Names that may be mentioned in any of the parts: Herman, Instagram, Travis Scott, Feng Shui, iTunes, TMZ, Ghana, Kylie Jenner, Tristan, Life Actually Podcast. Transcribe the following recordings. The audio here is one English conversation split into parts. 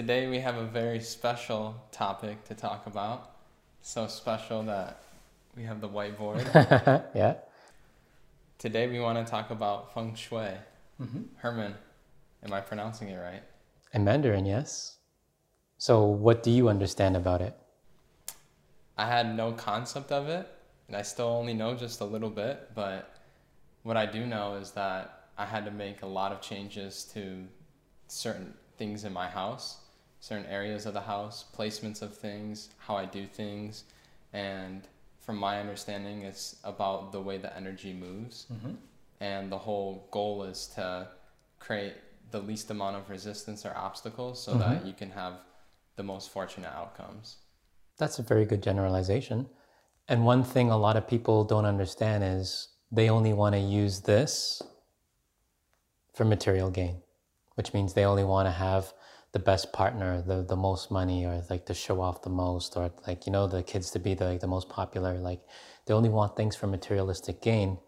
Today we have a very special topic to talk about. So special that we have the whiteboard. Yeah. Today we want to talk about Feng Shui. Mm-hmm. Herman, am I pronouncing it right? In Mandarin, yes. So what do you understand about it? I had no concept of it, and I still only know just a little bit, but what I do know is that I had to make a lot of changes to certain things in my house, certain areas of the house, placements of things, how I do things. And from my understanding, it's about the way the energy moves. Mm-hmm. And the whole goal is to create the least amount of resistance or obstacles so mm-hmm. that you can have the most fortunate outcomes. That's a very good generalization. And one thing a lot of people don't understand is they only want to use this for material gain, which means they only want to have the best partner, the most money, or like to show off the most, or like, you know, the kids to be the most popular. Like, they only want things for materialistic gain,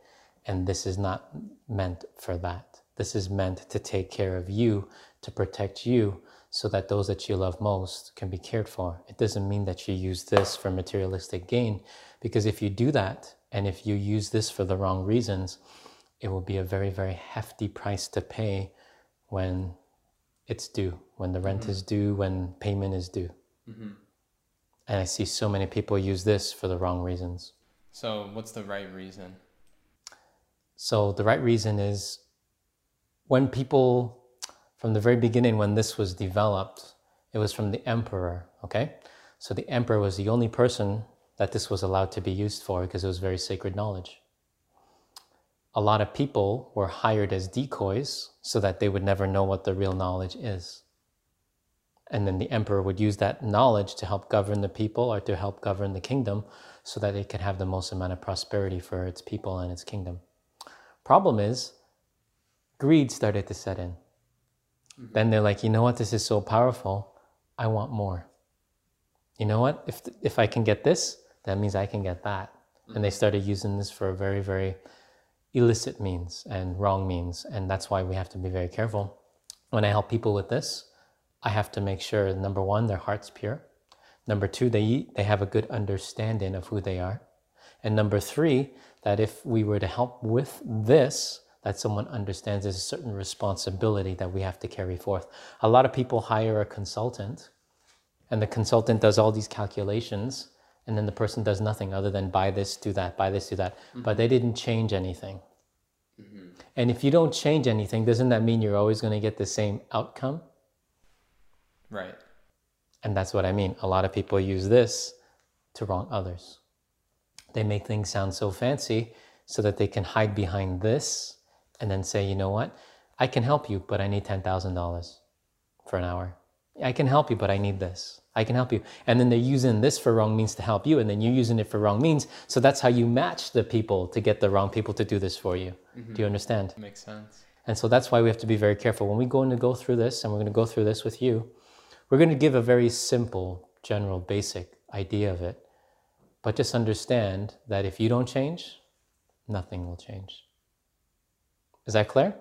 and this is not meant for that. This is meant to take care of you, to protect you, so that those that you love most can be cared for. It doesn't mean that you use this for materialistic gain, because if you do that, and if you use this for the wrong reasons, it will be a very, very hefty price to pay when it's due, when the rent mm-hmm. is due, when payment is due. Mm-hmm. And I see so many people use this for the wrong reasons. So what's the right reason? So the right reason is, when people, from the very beginning when this was developed, it was from the emperor, okay? So the emperor was the only person that this was allowed to be used for, because it was very sacred knowledge. A lot of people were hired as decoys so that they would never know what the real knowledge is. And then the emperor would use that knowledge to help govern the people, or to help govern the kingdom, so that it could have the most amount of prosperity for its people and its kingdom. Problem is, greed started to set in. Mm-hmm. Then they're like, you know what, this is so powerful, I want more. You know what, if I can get this, that means I can get that. Mm-hmm. And they started using this for a very, very illicit means and wrong means, and that's why we have to be very careful. When I help people with this, I have to make sure, number one, their heart's pure. Number two, they have a good understanding of who they are. And number three, that if we were to help with this, that someone understands there's a certain responsibility that we have to carry forth. A lot of people hire a consultant, and the consultant does all these calculations, and then the person does nothing other than buy this, do that, buy this, do that. Mm-hmm. But they didn't change anything. Mm-hmm. And if you don't change anything, doesn't that mean you're always going to get the same outcome? Right. And that's what I mean. A lot of people use this to wrong others. They make things sound so fancy so that they can hide behind this and then say, you know what, I can help you, but I need $10,000 for an hour. I can help you, but I need this. I can help you. And then they're using this for wrong means to help you, and then you're using it for wrong means. So that's how you match the people to get the wrong people to do this for you. Mm-hmm. Do you understand? Makes sense. And so that's why we have to be very careful. When we're going to go through this, and we're going to go through this with you, we're going to give a very simple, general, basic idea of it. But just understand that if you don't change, nothing will change. Is that clear?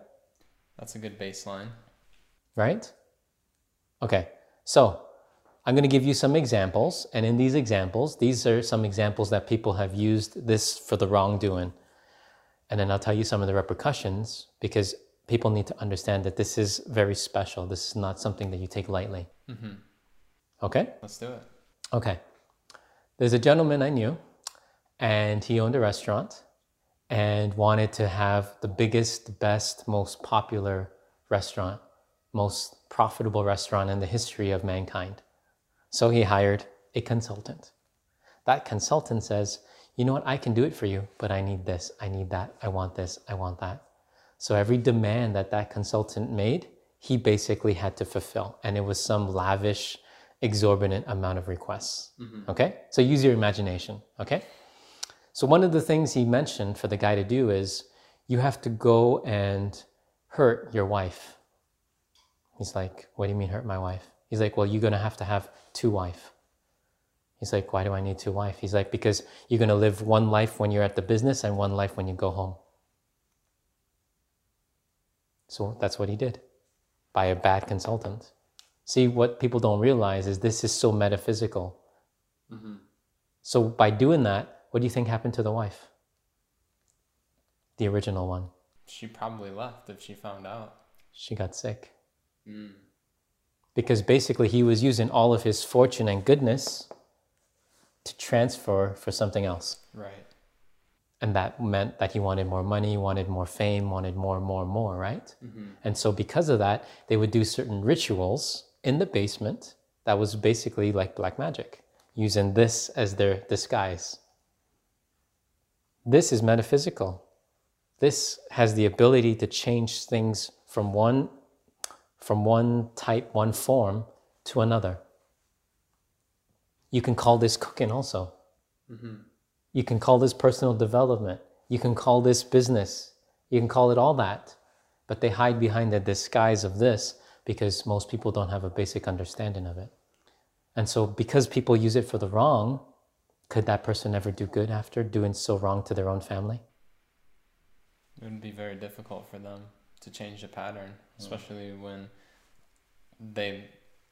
That's a good baseline. Right? Okay, so I'm going to give you some examples, and in these examples, these are some examples that people have used this for the wrongdoing. And then I'll tell you some of the repercussions, because people need to understand that this is very special. This is not something that you take lightly. Mm-hmm. Okay? Let's do it. Okay. There's a gentleman I knew, and he owned a restaurant and wanted to have the biggest, best, most popular restaurant, most profitable restaurant in the history of mankind. So he hired a consultant. That consultant says, you know what, I can do it for you, but I need this, I need that, I want this, I want that. So every demand that that consultant made, he basically had to fulfill. And it was some lavish, exorbitant amount of requests. Mm-hmm. Okay? So use your imagination, okay? So one of the things he mentioned for the guy to do is, you have to go and hurt your wife. He's like, what do you mean hurt my wife? He's like, well, you're going to have two wives. He's like, why do I need two wives? He's like, because you're going to live one life when you're at the business and one life when you go home. So that's what he did by a bad consultant. See, what people don't realize is this is so metaphysical. Mm-hmm. So by doing that, what do you think happened to the wife? The original one. She probably left if she found out. She got sick. Mm. Because basically he was using all of his fortune and goodness to transfer for something else. Right. And that meant that he wanted more money, wanted more fame, wanted more, right? Mm-hmm. And so because of that, they would do certain rituals in the basement that was basically like black magic, using this as their disguise. This is metaphysical. This has the ability to change things from one type, one form to another. You can call this cooking also. Mm-hmm. You can call this personal development. You can call this business. You can call it all that. But they hide behind the disguise of this because most people don't have a basic understanding of it. And so because people use it for the wrong, could that person ever do good after doing so wrong to their own family? It would be very difficult for them to change the pattern, especially when they...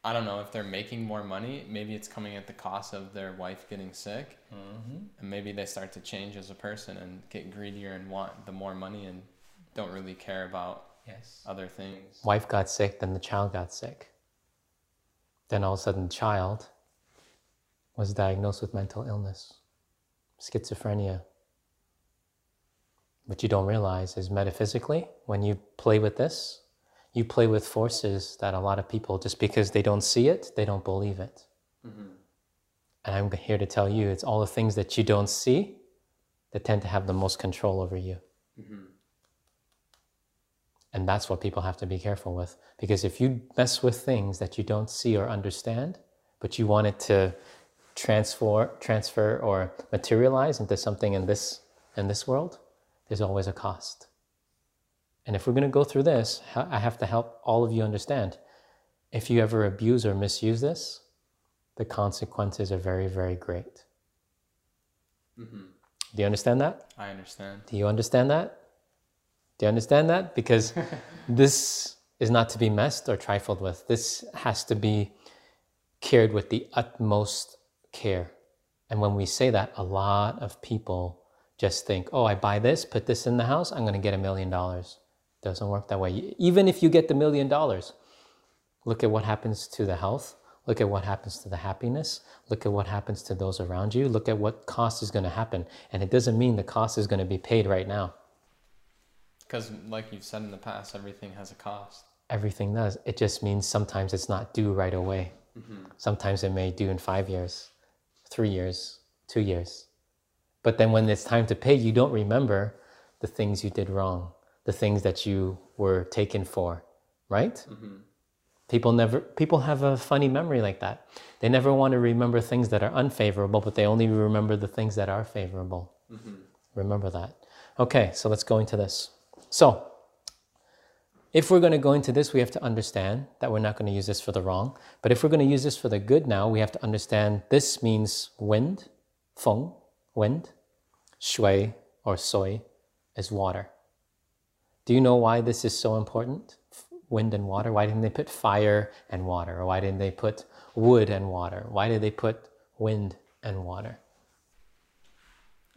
I don't know, if they're making more money, maybe it's coming at the cost of their wife getting sick. Mm-hmm. And maybe they start to change as a person and get greedier and want the more money and don't really care about other things. Wife got sick, then the child got sick. Then all of a sudden the child was diagnosed with mental illness, schizophrenia. What you don't realize is metaphysically, when you play with this, you play with forces that a lot of people, just because they don't see it, they don't believe it. Mm-hmm. And I'm here to tell you, it's all the things that you don't see that tend to have the most control over you. Mm-hmm. And that's what people have to be careful with. Because if you mess with things that you don't see or understand, but you want it to transfer or materialize into something in this world, there's always a cost. And if we're going to go through this, I have to help all of you understand. If you ever abuse or misuse this, the consequences are very, very great. Mm-hmm. Do you understand that? I understand. Do you understand that? Do you understand that? Because this is not to be messed or trifled with. This has to be cared with the utmost care. And when we say that, a lot of people just think, oh, I buy this, put this in the house, I'm going to get $1 million. Doesn't work that way. Even if you get the $1 million, look at what happens to the health, look at what happens to the happiness, look at what happens to those around you, look at what cost is going to happen. And it doesn't mean the cost is going to be paid right now. Because like you've said in the past, everything has a cost. Everything does. It just means sometimes it's not due right away. Mm-hmm. Sometimes it may due in 5 years, 3 years, 2 years. But then when it's time to pay, you don't remember the things you did wrong, the things that you were taken for, right? Mm-hmm. People have a funny memory like that. They never want to remember things that are unfavorable, but they only remember the things that are favorable. Mm-hmm. Remember that. Okay, so let's go into this. So, if we're going to go into this, we have to understand that we're not going to use this for the wrong. But if we're going to use this for the good now, we have to understand this means wind, feng, wind, shui or soy is water. Do you know why this is so important? Wind and water? Why didn't they put fire and water? Or why didn't they put wood and water? Why did they put wind and water?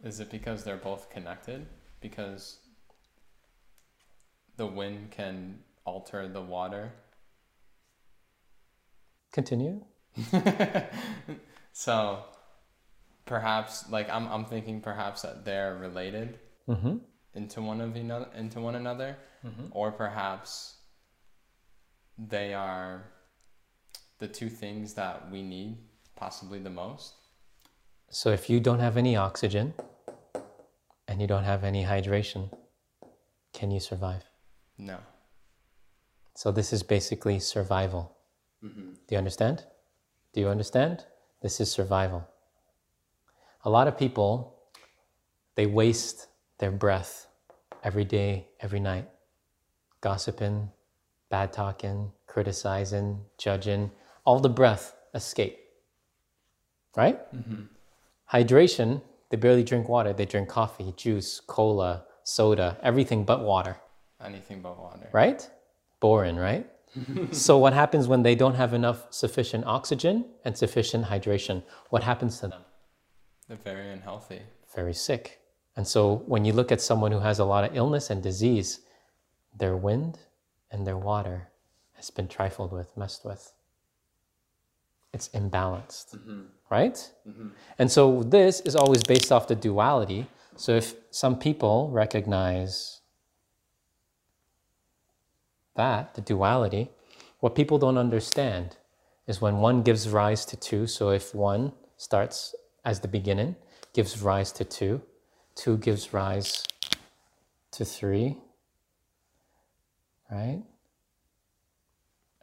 Is it because they're both connected? Because the wind can alter the water? Continue. So... perhaps, like I'm thinking, perhaps that they're related mm-hmm. into one another, mm-hmm. or perhaps they are the two things that we need possibly the most. So if you don't have any oxygen and you don't have any hydration, can you survive? No. So this is basically survival. Mm-hmm. Do you understand? Do you understand? This is survival. A lot of people, they waste their breath every day, every night. Gossiping, bad talking, criticizing, judging. All the breath escape. Right? Mm-hmm. Hydration, they barely drink water. They drink coffee, juice, cola, soda, everything but water. Anything but water. Right? Boring, right? So what happens when they don't have enough sufficient oxygen and sufficient hydration? What happens to them? They're very unhealthy. Very sick. And so when you look at someone who has a lot of illness and disease, their wind and their water has been trifled with, messed with. It's imbalanced, right? And so this is always based off the duality. So if some people recognize that, the duality, what people don't understand is when one gives rise to two, so if one starts as the beginning, gives rise to two, two gives rise to three, right?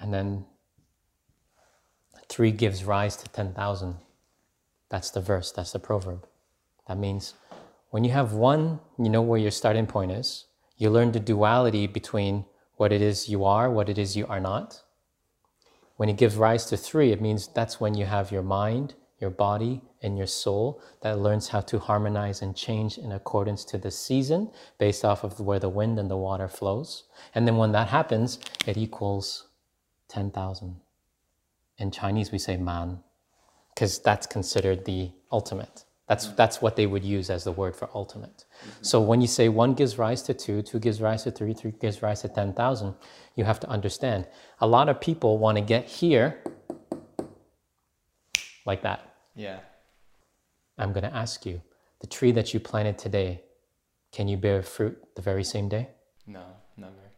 And then three gives rise to 10,000. That's the verse, that's the proverb. That means when you have one, you know where your starting point is. You learn the duality between what it is you are, what it is you are not. When it gives rise to three, it means that's when you have your mind, your body, and your soul that learns how to harmonize and change in accordance to the season based off of where the wind and the water flows. And then when that happens, it equals 10,000. In Chinese, we say man, because that's considered the ultimate. That's what they would use as the word for ultimate. So when you say one gives rise to two, two gives rise to three, three gives rise to 10,000, you have to understand. A lot of people want to get here like that. Yeah. I'm going to ask you, the tree that you planted today, can you bear fruit the very same day? No, never.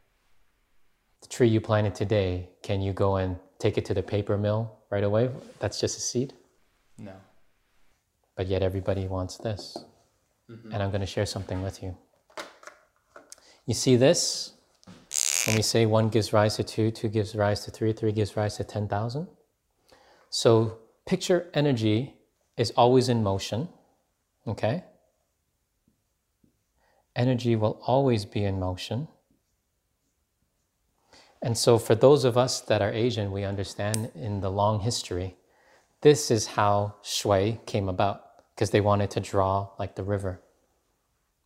The tree you planted today, can you go and take it to the paper mill right away? That's just a seed? No. But yet everybody wants this. And I'm going to share something with you. You see this? When we say one gives rise to two, two gives rise to three, three gives rise to 10,000. So picture energy is always in motion, okay? Energy will always be in motion. And so for those of us that are Asian, we understand in the long history, this is how Shui came about, because they wanted to draw like the river,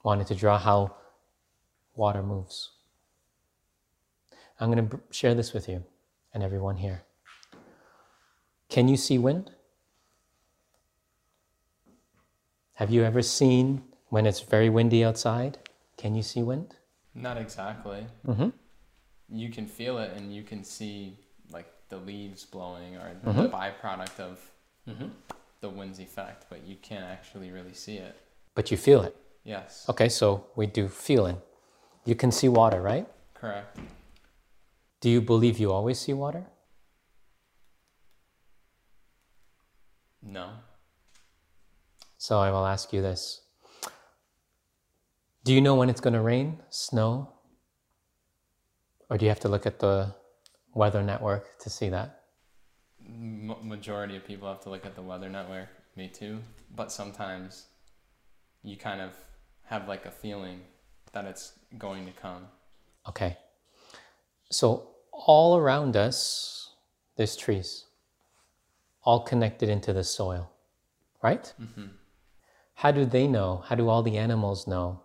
wanted to draw how water moves. I'm going to share this with you and everyone here. Can you see wind? Have you ever seen when it's very windy outside? Can you see wind? Not exactly. You can feel it and you can see like the leaves blowing or the byproduct of the wind's effect, but you can't actually really see it. But you feel it? Yes. Okay, so we do feeling. You can see water, right? Correct. Do you believe you always see water? No. So I will ask you this. Do you know when it's going to rain, snow? Or do you have to look at the weather network to see that? Majority of people have to look at the weather network, me too. But sometimes you kind of have like a feeling that it's going to come. Okay. So all around us, there's trees, all connected into the soil, right? How do they know? How do all the animals know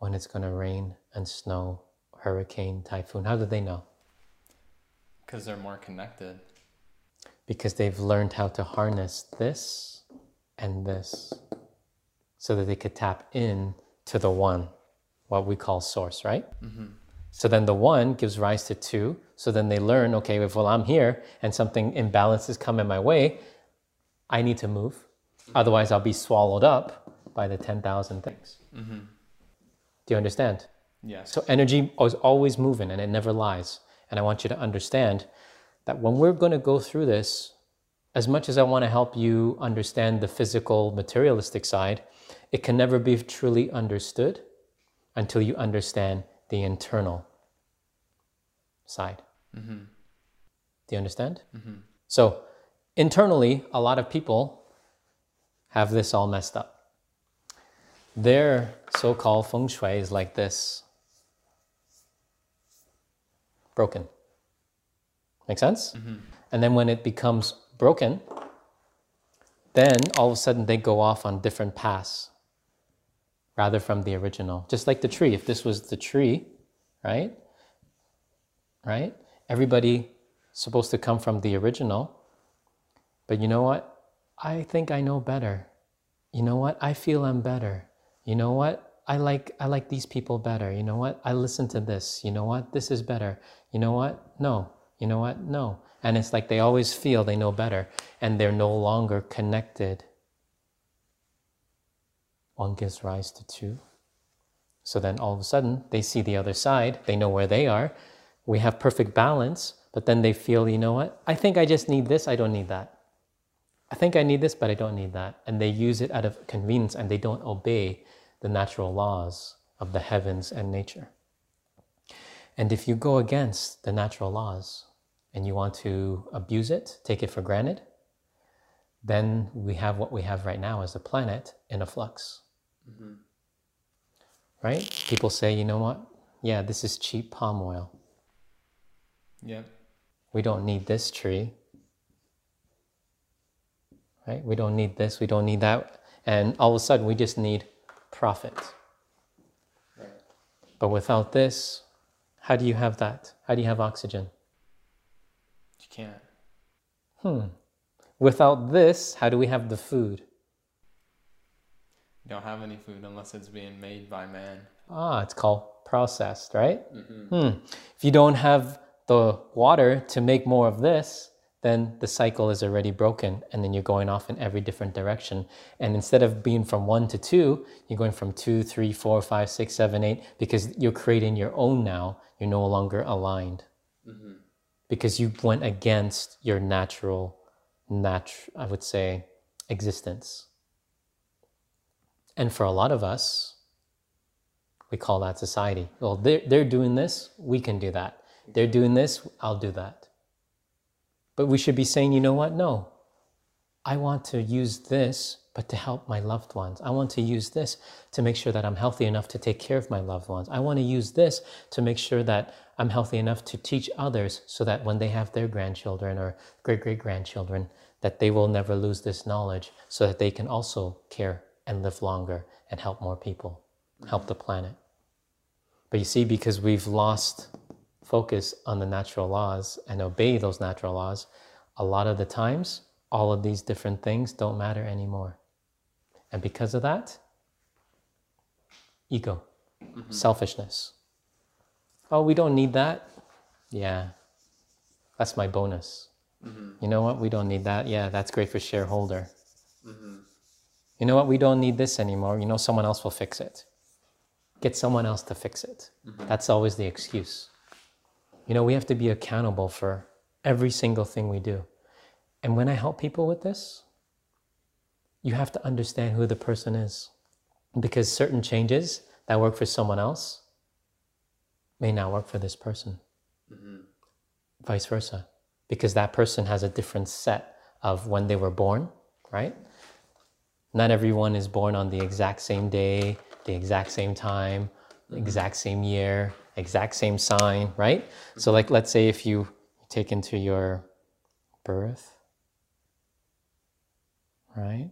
when it's going to rain and snow? Hurricane, typhoon, how do they know? Because they're more connected. Because they've learned how to harness this and this so that they could tap in to the one, what we call source, right? So then the one gives rise to two. So then they learn, okay, if well, I'm here and something imbalances come in my way, I need to move. Otherwise I'll be swallowed up by the 10,000 things. Do you understand? Yes. So energy is always moving and it never lies. And I want you to understand that when we're going to go through this, as much as I want to help you understand the physical materialistic side, it can never be truly understood until you understand the internal side. Do you understand? So internally, a lot of people have this all messed up. Their so-called Feng Shui is like this. Broken. Make sense? And then when it becomes broken, then all of a sudden they go off on different paths rather from the original. Just like the tree. If this was the tree, right? everybody's supposed to come from the original. But you know what? I think I know better. You know what? I feel I'm better. You know what? I like these people better. You know what? I listen to this. You know what? This is better. You know what? No. You know what? No. And it's like they always feel they know better, and they're no longer connected. One gives rise to two. So then all of a sudden, they see the other side. They know where they are. We have perfect balance, but then they feel, you know what? I think I just need this. I don't need that. I think I need this, but I don't need that. And they use it out of convenience, and they don't obey the natural laws of the heavens and nature. And if you go against the natural laws and you want to abuse it, take it for granted, then we have what we have right now as a planet in a flux. Mm-hmm. Right? People say, you know what? Yeah, this is cheap palm oil. Yeah. We don't need this tree. Right? We don't need this, we don't need that. And all of a sudden we just need profit. Right. But without this, how do you have that? How do you have oxygen? You can't. Without this, how do we have the food? You don't have any food unless it's being made by man. Ah, it's called processed, right? Mm-hmm. If you don't have the water to make more of this, then the cycle is already broken, and then you're going off in every different direction. And instead of being from 1 to 2, you're going from 2, 3, 4, 5, 6, 7, 8, because you're creating your own now. You're no longer aligned. Mm-hmm. Because you went against your natural, I would say, existence. And for a lot of us, we call that society. Well, they're doing this, we can do that. They're doing this, I'll do that. But we should be saying, you know what? No, I want to use this, but to help my loved ones. I want to use this to make sure that I'm healthy enough to take care of my loved ones. I want to use this to make sure that I'm healthy enough to teach others, so that when they have their grandchildren or great-great-grandchildren, that they will never lose this knowledge, so that they can also care and live longer and help more people, help the planet. But you see, because we've lost focus on the natural laws and obey those natural laws, a lot of the times, all of these different things don't matter anymore. And because of that, ego, selfishness. Oh, we don't need that. Yeah, that's my bonus. You know what? We don't need that. Yeah, that's great for shareholder. You know what? We don't need this anymore. You know, someone else will fix it. Get someone else to fix it. That's always the excuse. You know, we have to be accountable for every single thing we do. And when I help people with this, you have to understand who the person is, because certain changes that work for someone else may not work for this person. Vice versa, because that person has a different set of when they were born, right? Not everyone is born on the exact same day, the exact same time, the exact same year, exact same sign, right? So like, let's say if you take into your birth, right?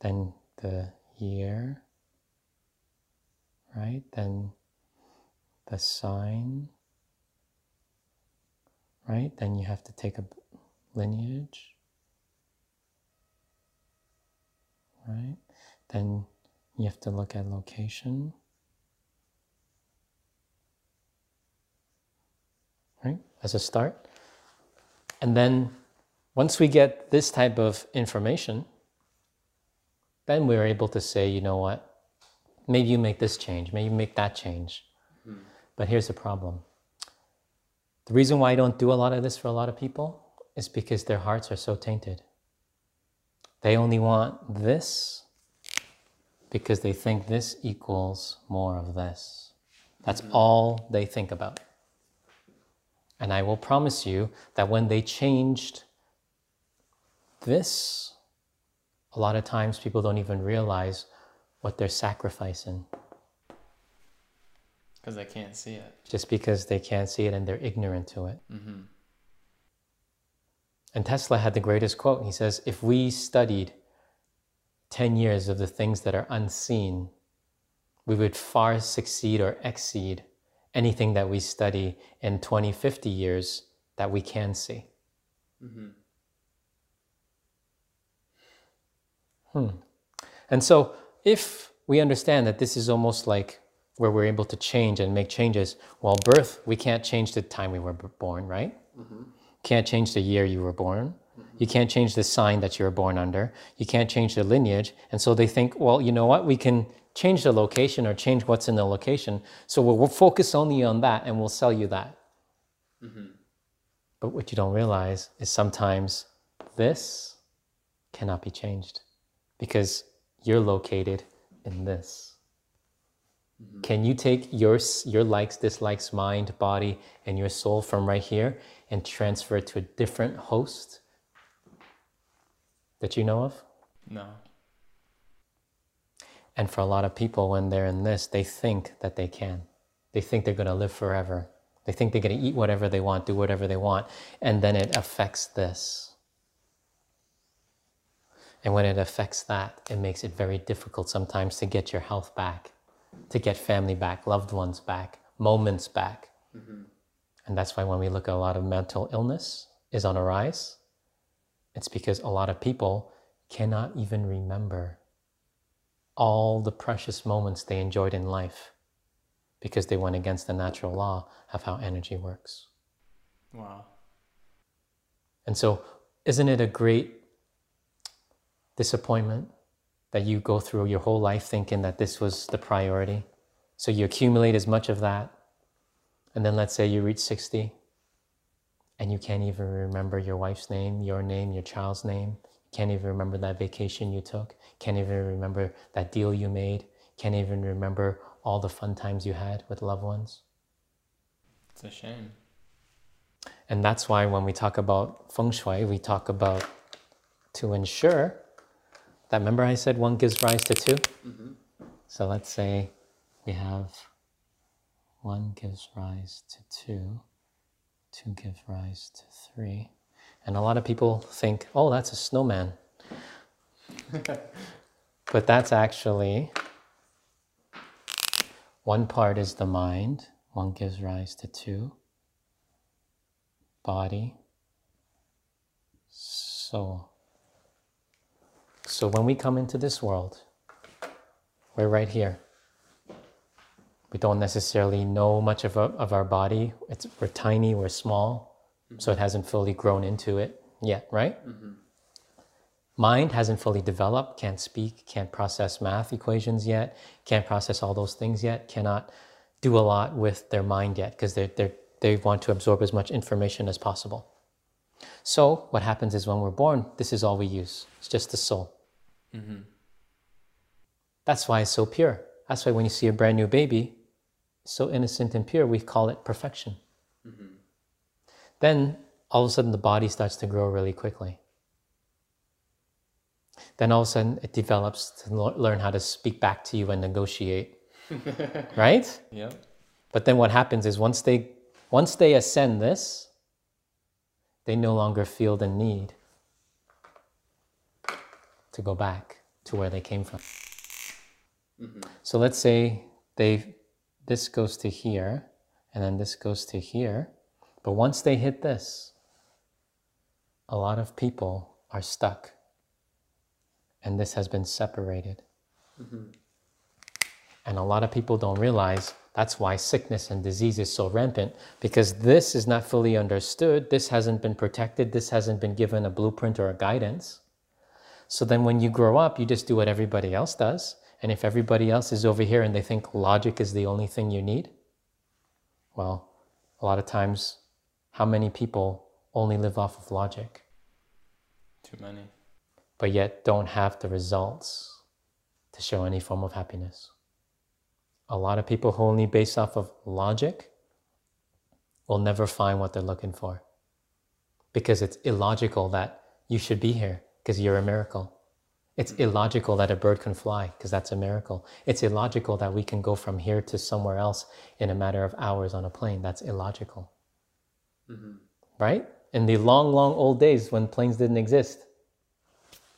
Then the year, right? Then the sign, right? Then you have to take a lineage, right? Then you have to look at location. Right? As a start. And then once we get this type of information, then we're able to say, you know what, maybe you make this change, maybe you make that change. But here's the problem. The reason why I don't do a lot of this for a lot of people is because their hearts are so tainted. They only want this because they think this equals more of this. That's all they think about. And I will promise you that when they changed this, a lot of times people don't even realize what they're sacrificing. Because they can't see it. Just because they can't see it, and they're ignorant to it. And Tesla had the greatest quote. He says, if we studied 10 years of the things that are unseen, we would far succeed or exceed anything that we study in 20, 50 years that we can see. Mm-hmm. And so if we understand that this is almost like where we're able to change and make changes, well, birth, we can't change the time we were born, right? Mm-hmm. Can't change the year you were born. Mm-hmm. You can't change the sign that you were born under. You can't change the lineage. And so they think, well, you know what? We can change the location or change what's in the location. So we'll focus only on that and we'll sell you that. Mm-hmm. But what you don't realize is sometimes this cannot be changed because you're located in this. Mm-hmm. Can you take your likes, dislikes, mind, body, and your soul from right here and transfer it to a different host that you know of? No. And for a lot of people, when they're in this, they think that they can. They think they're going to live forever. They think they're going to eat whatever they want, do whatever they want, and then it affects this. And when it affects that, it makes it very difficult sometimes to get your health back, to get family back, loved ones back, moments back. Mm-hmm. And that's why when we look at a lot of mental illness is on a rise, it's because a lot of people cannot even remember all the precious moments they enjoyed in life because they went against the natural law of how energy works. Wow. And so isn't it a great disappointment that you go through your whole life thinking that this was the priority? So you accumulate as much of that, and then let's say you reach 60 and you can't even remember your wife's name, your child's name. Can't even remember that vacation you took. Can't even remember that deal you made. Can't even remember all the fun times you had with loved ones. It's a shame. And that's why when we talk about Feng Shui, we talk about to ensure that, remember I said one gives rise to two? Mm-hmm. So let's say we have one gives rise to two, two gives rise to three. And a lot of people think, oh, that's a snowman. But that's actually, one part is the mind, one gives rise to two, body, soul. So when we come into this world, we're right here. We don't necessarily know much of our body. We're tiny, we're small. So it hasn't fully grown into it yet, right? Mm-hmm. Mind hasn't fully developed, can't speak, can't process math equations yet, can't process all those things yet, cannot do a lot with their mind yet because they want to absorb as much information as possible. So what happens is when we're born, this is all we use. It's just the soul. Mm-hmm. That's why it's so pure. That's why when you see a brand new baby, so innocent and pure, we call it perfection. Mm-hmm. Then all of a sudden the body starts to grow really quickly. Then all of a sudden it develops to learn how to speak back to you and negotiate, right? Yeah. But then what happens is once they ascend this, they no longer feel the need to go back to where they came from. Mm-hmm. So let's say this goes to here, and then this goes to here. But once they hit this, a lot of people are stuck. And this has been separated. Mm-hmm. And a lot of people don't realize that's why sickness and disease is so rampant, because this is not fully understood. This hasn't been protected. This hasn't been given a blueprint or a guidance. So then when you grow up, you just do what everybody else does. And if everybody else is over here and they think logic is the only thing you need, well, a lot of times, how many people only live off of logic? Too many. But yet don't have the results to show any form of happiness. A lot of people who only base off of logic will never find what they're looking for, because it's illogical that you should be here because you're a miracle. It's illogical that a bird can fly because that's a miracle. It's illogical that we can go from here to somewhere else in a matter of hours on a plane. That's illogical. Mm-hmm. Right? In the long, long old days when planes didn't exist.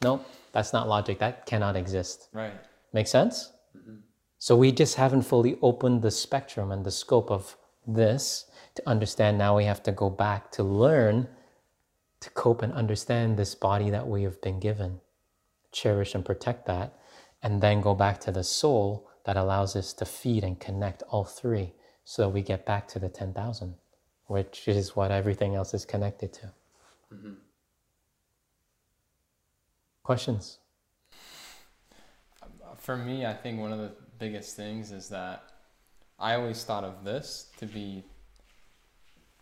No, that's not logic. That cannot exist. Right. Make sense? Mm-hmm. So we just haven't fully opened the spectrum and the scope of this to understand. Now we have to go back to learn to cope and understand this body that we have been given, cherish and protect that, and then go back to the soul that allows us to feed and connect all three so that we get back to the 10,000, which is what everything else is connected to. Mm-hmm. Questions? For me, I think one of the biggest things is that I always thought of this to be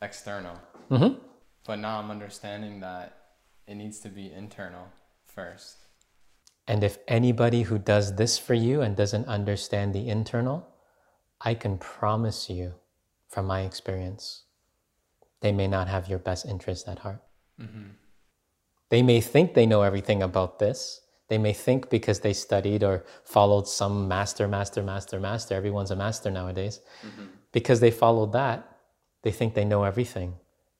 external. Mm-hmm. But now I'm understanding that it needs to be internal first. And if anybody who does this for you and doesn't understand the internal, I can promise you from my experience, they may not have your best interest at heart. Mm-hmm. They may think they know everything about this. They may think because they studied or followed some master, everyone's a master nowadays. Mm-hmm. Because they followed that, they think they know everything.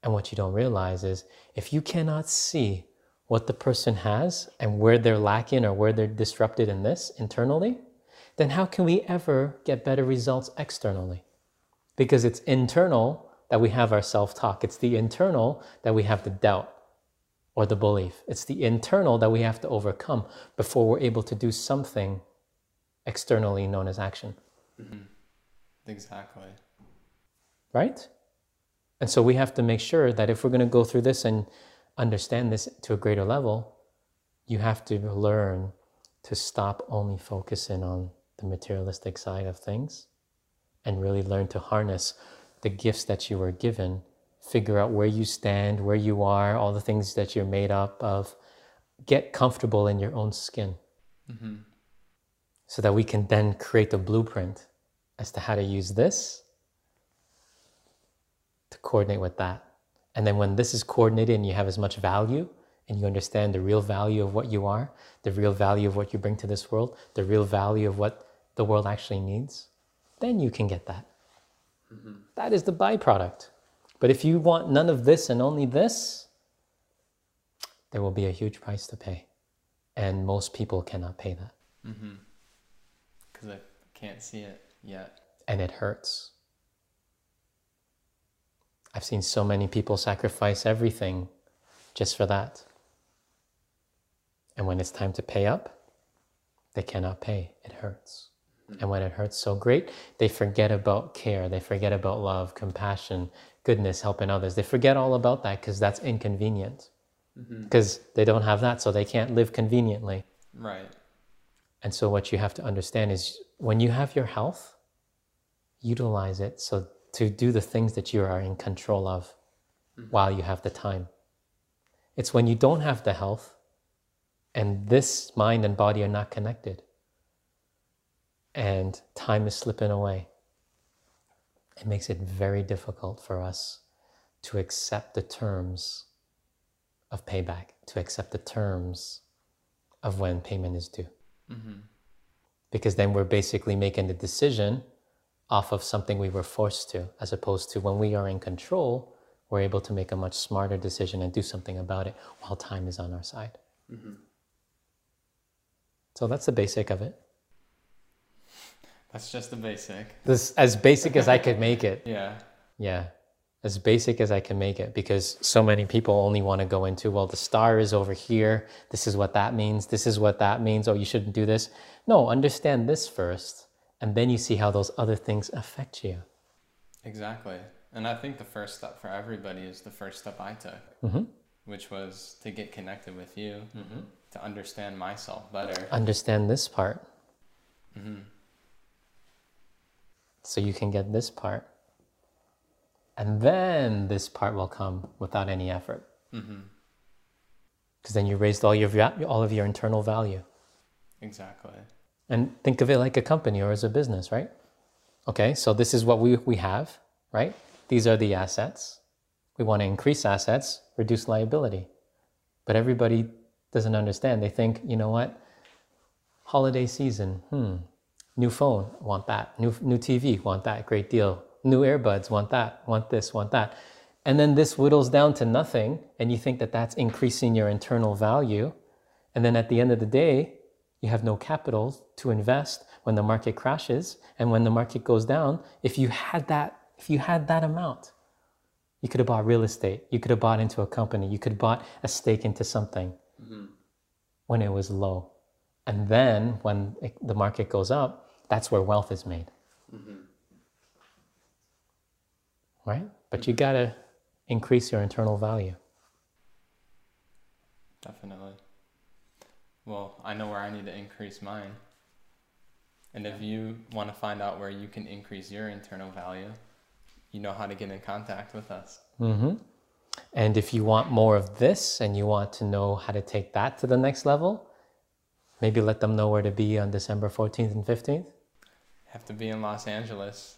And what you don't realize is if you cannot see what the person has and where they're lacking or where they're disrupted in this internally, then how can we ever get better results externally? Because it's internal that we have our self-talk. It's the internal that we have the doubt or the belief. It's the internal that we have to overcome before we're able to do something externally known as action. Mm-hmm. Exactly. Right? And so we have to make sure that if we're going to go through this and understand this to a greater level, you have to learn to stop only focusing on the materialistic side of things and really learn to harness the gifts that you were given, figure out where you stand, where you are, all the things that you're made up of. Get comfortable in your own skin. Mm-hmm. So that we can then create the blueprint as to how to use this to coordinate with that. And then when this is coordinated and you have as much value and you understand the real value of what you are, the real value of what you bring to this world, the real value of what the world actually needs, then you can get that. Mm-hmm. That is the byproduct. But if you want none of this and only this, there will be a huge price to pay. And most people cannot pay that. Mm-hmm. 'Cause I can't see it yet. And it hurts. I've seen so many people sacrifice everything just for that. And when it's time to pay up, they cannot pay. It hurts. And when it hurts so great, they forget about care. They forget about love, compassion, goodness, helping others. They forget all about that because that's inconvenient. Because mm-hmm. they don't have that, so they can't live conveniently. Right. And so what you have to understand is when you have your health, utilize it so to do the things that you are in control of while you have the time. It's when you don't have the health and this mind and body are not connected and time is slipping away. It makes it very difficult for us to accept the terms of payback, to accept the terms of when payment is due. Mm-hmm. Because then we're basically making the decision off of something we were forced to, as opposed to when we are in control, we're able to make a much smarter decision and do something about it while time is on our side. Mm-hmm. So that's the basic of it. That's just the basic. This as basic as I could make it. Yeah. Yeah. As basic as I can make it, because so many people only want to go into, well, the star is over here. This is what that means. This is what that means. Oh, you shouldn't do this. No, understand this first. And then you see how those other things affect you. Exactly. And I think the first step for everybody is the first step I took, mm-hmm. which was to get connected with you, mm-hmm. to understand myself better. Understand this part. Mm-hmm. So you can get this part. And then this part will come without any effort. Because mm-hmm. then you raised all of your internal value. Exactly. And think of it like a company or as a business, right? Okay, so this is what we have, right? These are the assets. We want to increase assets, reduce liability. But everybody doesn't understand. They think, you know what? Holiday season, new phone, want that. New TV, want that, great deal. New earbuds, want that, want this, want that. And then this whittles down to nothing, and you think that that's increasing your internal value. And then at the end of the day, you have no capital to invest when the market crashes and when the market goes down. If you had that If you had that amount, you could have bought real estate, you could have bought into a company, you could have bought a stake into something when it was low. And then when the market goes up, that's where wealth is made. Right? But you gotta increase your internal value. Definitely. Well, I know where I need to increase mine. And if you want to find out where you can increase your internal value, you know how to get in contact with us. And if you want more of this and you want to know how to take that to the next level, maybe let them know where to be on December 14th and 15th. Have to be in Los Angeles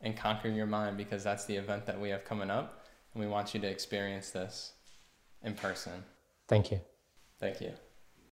and Conquer Your Mind, because that's the event that we have coming up. And we want you to experience this in person. Thank you. Thank you.